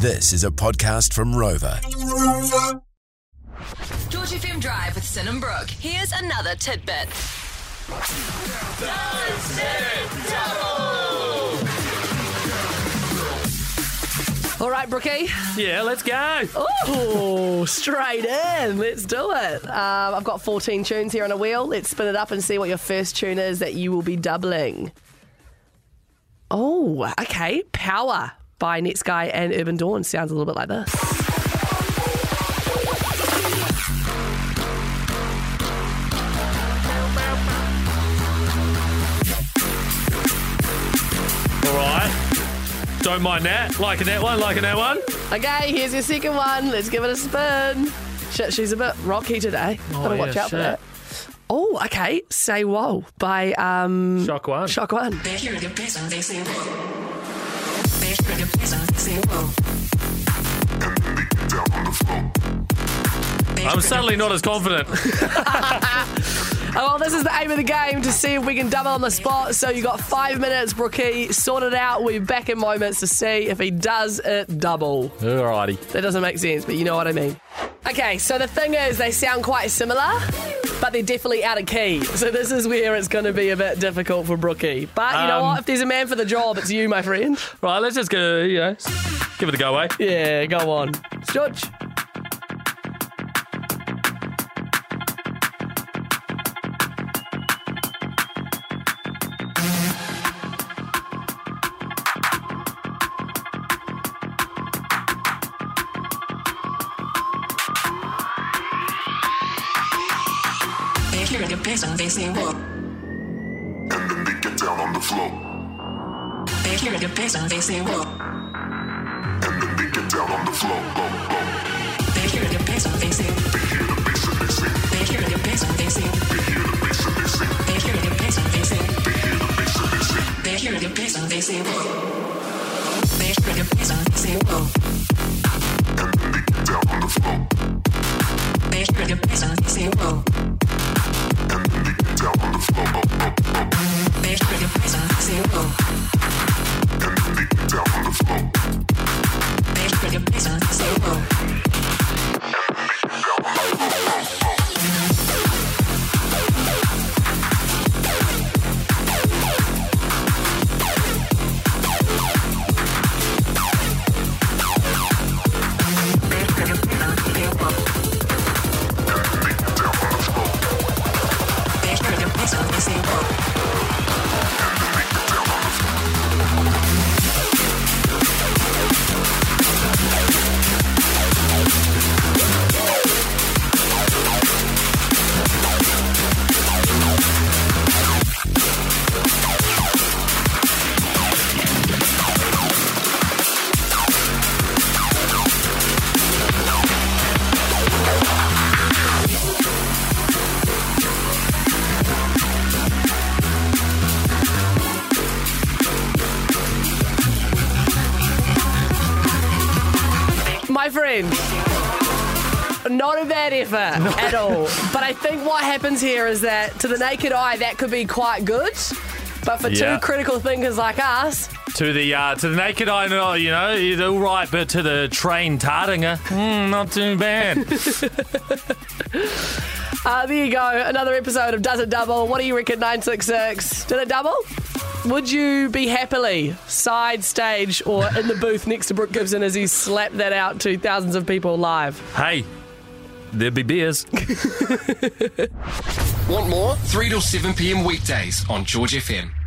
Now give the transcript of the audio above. This is a podcast from Rover. George FM Drive with Sin and Brooke. Here's another tidbit. All right, Brookie. Yeah, let's go. Oh, straight in. Let's do it. I've got 14 tunes here on a wheel. Let's spin it up and see what your first tune is that you will be doubling. Oh, okay. Power by Netsky and Urban Dawn. Sounds a little bit like this. All right. Don't mind that. Liking that one. Okay, here's your second one. Let's give it a spin. Shit, she's a bit rocky today. Gotta watch out for that. Oh, okay. Say Whoa by Shock One. Shock One. I'm suddenly not as confident. Well, this is the aim of the game, to see if we can double on the spot. So you got 5 minutes, Brookie. Sort it out. We'll be back in moments to see if he does it double. Alrighty. That doesn't make sense, but you know what I mean. Okay, so the thing is, they sound quite similar, but they're definitely out of key. So this is where it's going to be a bit difficult for Brookie. But you know what? If there's a man for the job, it's you, my friend. Right, let's just go, give it a go, eh? Yeah, go on. It's George. They say whoa. And then they get down on the floor. They hear the bass and they say whoa. And then they get down on the floor. They hear the bass and they say. They hear the bass and they say. They hear the bass and they say. They hear the bass and they say. They hear the bass and they say. They hear the bass and they say. They hear the bass and they say whoa. They hear the bass and they say whoa. And then they get down on the floor. They hear the bass and they say whoa. My friend, not a bad effort at all. But I think what happens here is that to the naked eye, that could be quite good. But for two critical thinkers like us, to the naked eye, you know, it's all right. But to the trained Tartinger, not too bad. There you go. Another episode of Does It Double? What do you reckon? 966. Did it double? Would you be happily side stage or in the booth next to Brooke Gibson as he slapped that out to thousands of people live? Hey, there'd be beers. Want more? 3 till 7 p.m. weekdays on George FM.